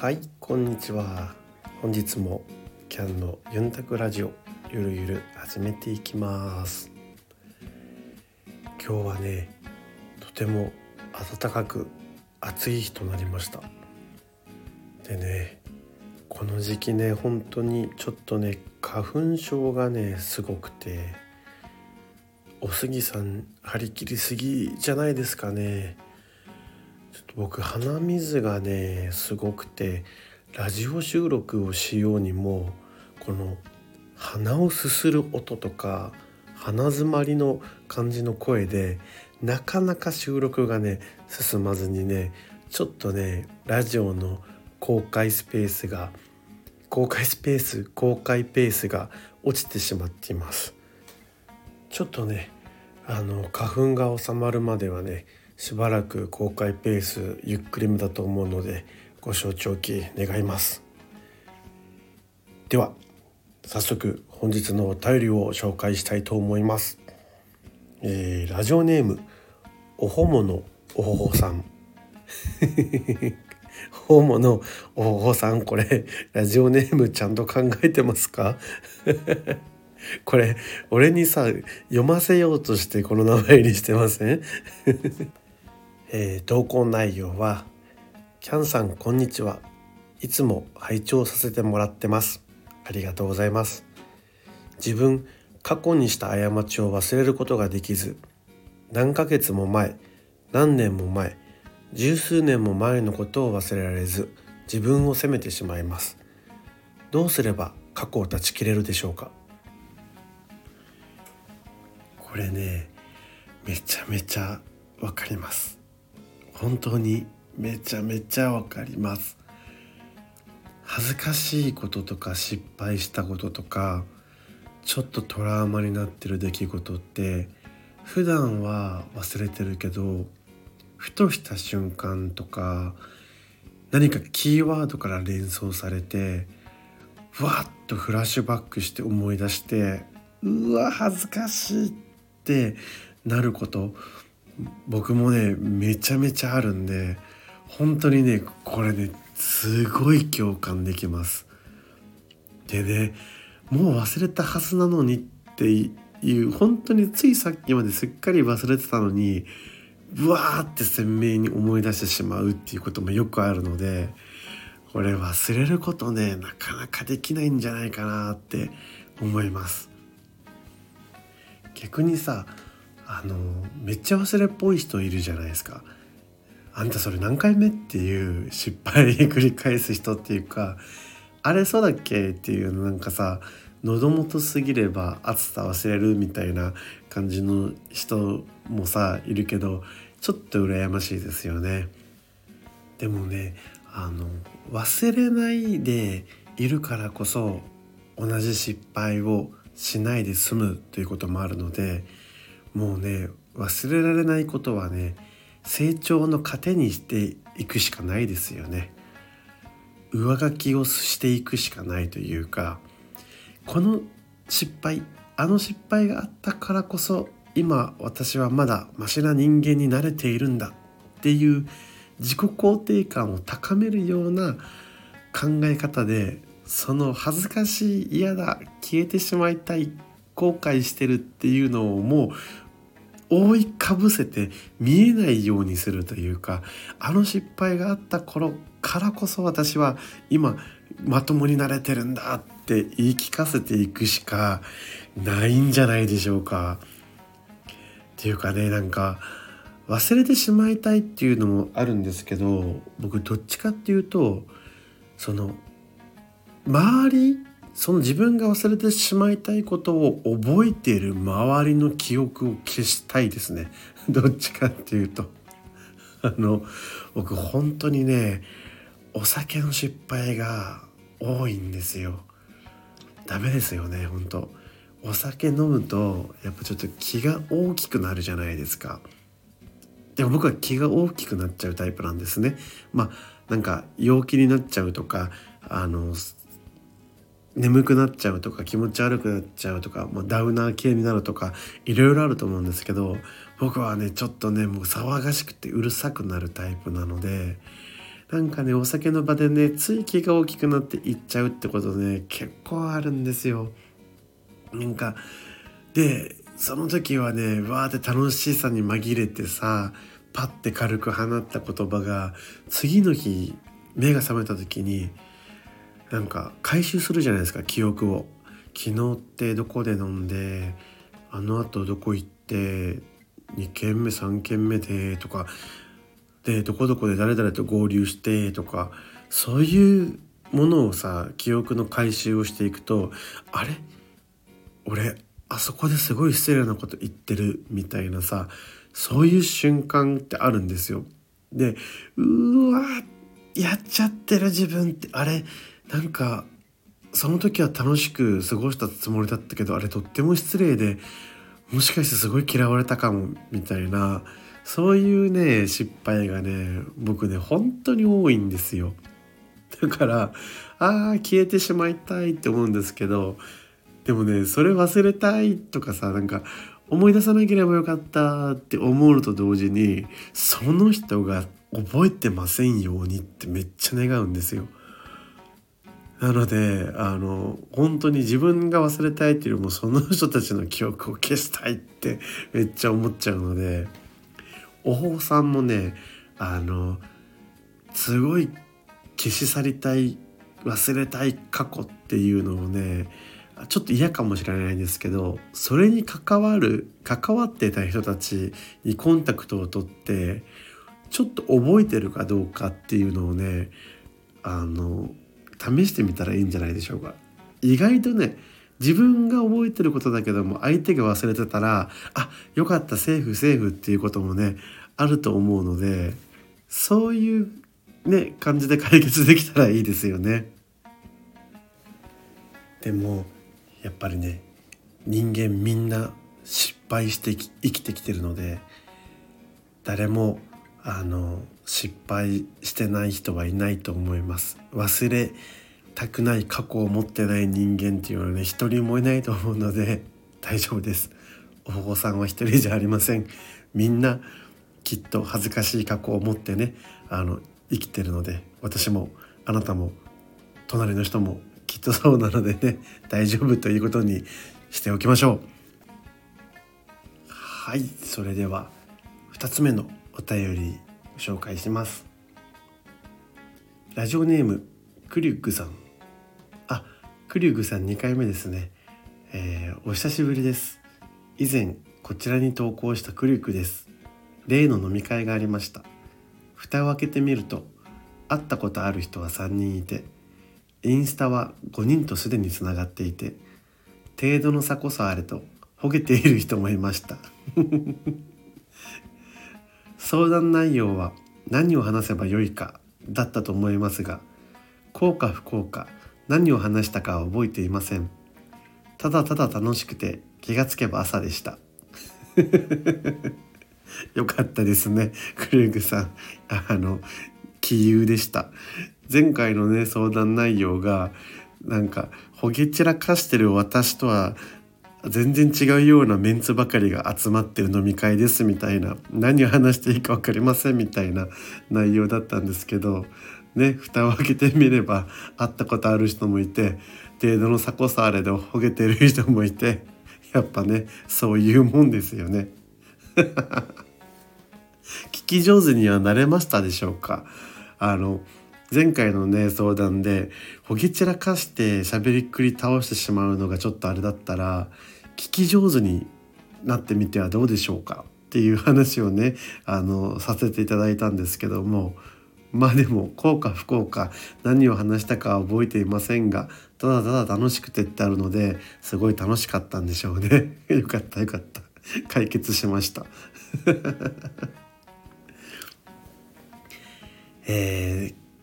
はい、こんにちは。本日もキャンのユンタクラジオゆるゆる始めていきます。今日はね、とても暖かく暑い日となりました。でね、この時期ね、本当にちょっとね、花粉症がねすごくて、お杉さん張り切りすぎじゃないですかね。ちょっと僕、鼻水がねすごくて、ラジオ収録をしようにも、この鼻をすする音とか鼻詰まりの感じの声でなかなか収録がね進まずにね、ちょっとねラジオの公開ペースが落ちてしまっています。ちょっとね、花粉が収まるまではね、しばらく公開ペースゆっくりめだと思うので、ご承知おき願います。では早速本日のお便りを紹介したいと思います。ラジオネームおほものおほほさんホームのおほほさん、これラジオネームちゃんと考えてますかこれ俺にさ、読ませようとしてこの名前にしてません投稿内容は、キャンさんこんにちは、いつも拝聴させてもらってます、ありがとうございます。自分、過去にした過ちを忘れることができず、何ヶ月も前、何年も前、十数年も前のことを忘れられず、自分を責めてしまいます。どうすれば過去を断ち切れるでしょうか。これね、めちゃめちゃわかります。本当にめちゃめちゃわかります。恥ずかしいこととか、失敗したこととか、ちょっとトラウマになってる出来事って、普段は忘れてるけど、ふとした瞬間とか、何かキーワードから連想されて、わーっとフラッシュバックして思い出して、うわ恥ずかしいってなること、僕もねめちゃめちゃあるんで、本当にねこれねすごい共感できます。でね、もう忘れたはずなのにっていう、本当についさっきまですっかり忘れてたのに、ブワーって鮮明に思い出してしまうっていうこともよくあるので、これ忘れることねなかなかできないんじゃないかなって思います。逆にさ、めっちゃ忘れっぽい人いるじゃないですか。あんたそれ何回目っていう失敗繰り返す人っていうか、あれそうだっけっていうの、なんかさ、喉元すぎれば暑さ忘れるみたいな感じの人もさいるけど、ちょっと羨ましいですよね。でもね、忘れないでいるからこそ、同じ失敗をしないで済むということもあるので、もうね忘れられないことはね、成長の糧にしていくしかないですよね。上書きをしていくしかないというか、この失敗、あの失敗があったからこそ、今私はまだマシな人間になれているんだっていう自己肯定感を高めるような考え方で、その恥ずかしい、嫌だ、消えてしまいたい、後悔してるっていうのをもう覆いかぶせて見えないようにするというか、あの失敗があった頃からこそ、私は今まともになれてるんだって言い聞かせていくしかないんじゃないでしょうか。っていうかね、なんか忘れてしまいたいっていうのもあるんですけど、僕どっちかっていうと、その自分が忘れてしまいたいことを覚えている周りの記憶を消したいですね。どっちかっていうと、僕本当にね、お酒の失敗が多いんですよ。ダメですよね、本当。お酒飲むとやっぱちょっと気が大きくなるじゃないですか。でも僕は気が大きくなっちゃうタイプなんですね。なんか陽気になっちゃうとか、眠くなっちゃうとか、気持ち悪くなっちゃうとか、ダウナー系になるとか、いろいろあると思うんですけど、僕はねちょっとね、もう騒がしくてうるさくなるタイプなので、なんかね、お酒の場でね、つい気が大きくなっていっちゃうってことね、結構あるんですよ。なんかで、その時はね、わーって楽しさに紛れてさ、パッて軽く放った言葉が、次の日目が覚めた時になんか回収するじゃないですか、記憶を。昨日ってどこで飲んで、あの後どこ行って2軒目3軒目でとかで、どこどこで誰々と合流してとか、そういうものをさ、記憶の回収をしていくと、あれ俺あそこですごい失礼なこと言ってるみたいなさ、そういう瞬間ってあるんですよ。で、うわやっちゃってる自分って、あれなんかその時は楽しく過ごしたつもりだったけど、あれとっても失礼で、もしかしてすごい嫌われたかもみたいな、そういうね失敗がね、僕ね本当に多いんですよ。だから消えてしまいたいって思うんですけど、でもね、それ忘れたいとかさ、なんか思い出さなければよかったって思うのと同時に、その人が覚えてませんようにってめっちゃ願うんですよ。なので本当に自分が忘れたいっていうよりも、その人たちの記憶を消したいってめっちゃ思っちゃうので、お坊さんもね、すごい消し去りたい、忘れたい過去っていうのをね、ちょっと嫌かもしれないんですけど、それに関わってた人たちにコンタクトを取って、ちょっと覚えてるかどうかっていうのをね、試してみたらいいんじゃないでしょうか。意外とね、自分が覚えてることだけども相手が忘れてたら、あ、よかった、セーフっていうこともねあると思うので、そういうね感じで解決できたらいいですよね。でもやっぱりね、人間みんな失敗して生きてきてるので、誰も失敗してない人はいないと思います。忘れたくない過去を持ってない人間っていうのはね、一人もいないと思うので大丈夫です。お保護さんは一人じゃありません。みんなきっと恥ずかしい過去を持ってね、生きてるので、私もあなたも隣の人もきっとそうなのでね、大丈夫ということにしておきましょう。はい、それでは2つ目のお便り紹介します。ラジオネームクリュッグさん、クリュッグさん2回目ですね、お久しぶりです。以前こちらに投稿したクリュッグです。例の飲み会がありました。蓋を開けてみると、会ったことある人は3人いて、インスタは5人とすでにつながっていて、程度の差こそあれとほげている人もいました相談内容は何を話せばよいかだったと思いますが、幸か不幸か何を話したかは覚えていません。ただただ楽しくて気がつけば朝でしたよかったですね、クルーグさん、杞憂でした。前回のね相談内容が、なんかほげ散らかしてる私とは全然違うようなメンツばかりが集まってる飲み会ですみたいな、何を話していいか分かりませんみたいな内容だったんですけどね、蓋を開けてみれば会ったことある人もいて、程度の差こそあれでほげてる人もいて、やっぱねそういうもんですよね聞き上手にはなれましたでしょうか。前回のね相談でほげ散らかしてしゃべりっくり倒してしまうのがちょっとあれだったら、聞き上手になってみてはどうでしょうかっていう話をねさせていただいたんですけども、まあでも幸か不幸か何を話したかは覚えていませんが、ただただ楽しくてってあるので、すごい楽しかったんでしょうねよかったよかった、解決しました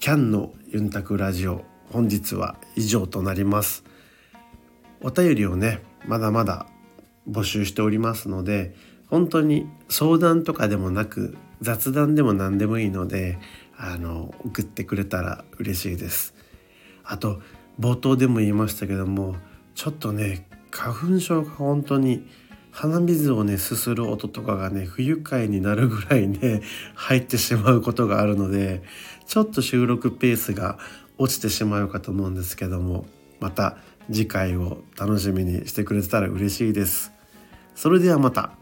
キャンのユンタクラジオ、本日は以上となります。お便りをねまだまだ募集しておりますので、本当に相談とかでもなく、雑談でも何でもいいので送ってくれたら嬉しいです。あと冒頭でも言いましたけども、ちょっとね花粉症が本当に鼻水をねすする音とかがね不愉快になるぐらいね入ってしまうことがあるので、ちょっと収録ペースが落ちてしまうかと思うんですけども、また次回を楽しみにしてくれてたら嬉しいです。それではまた。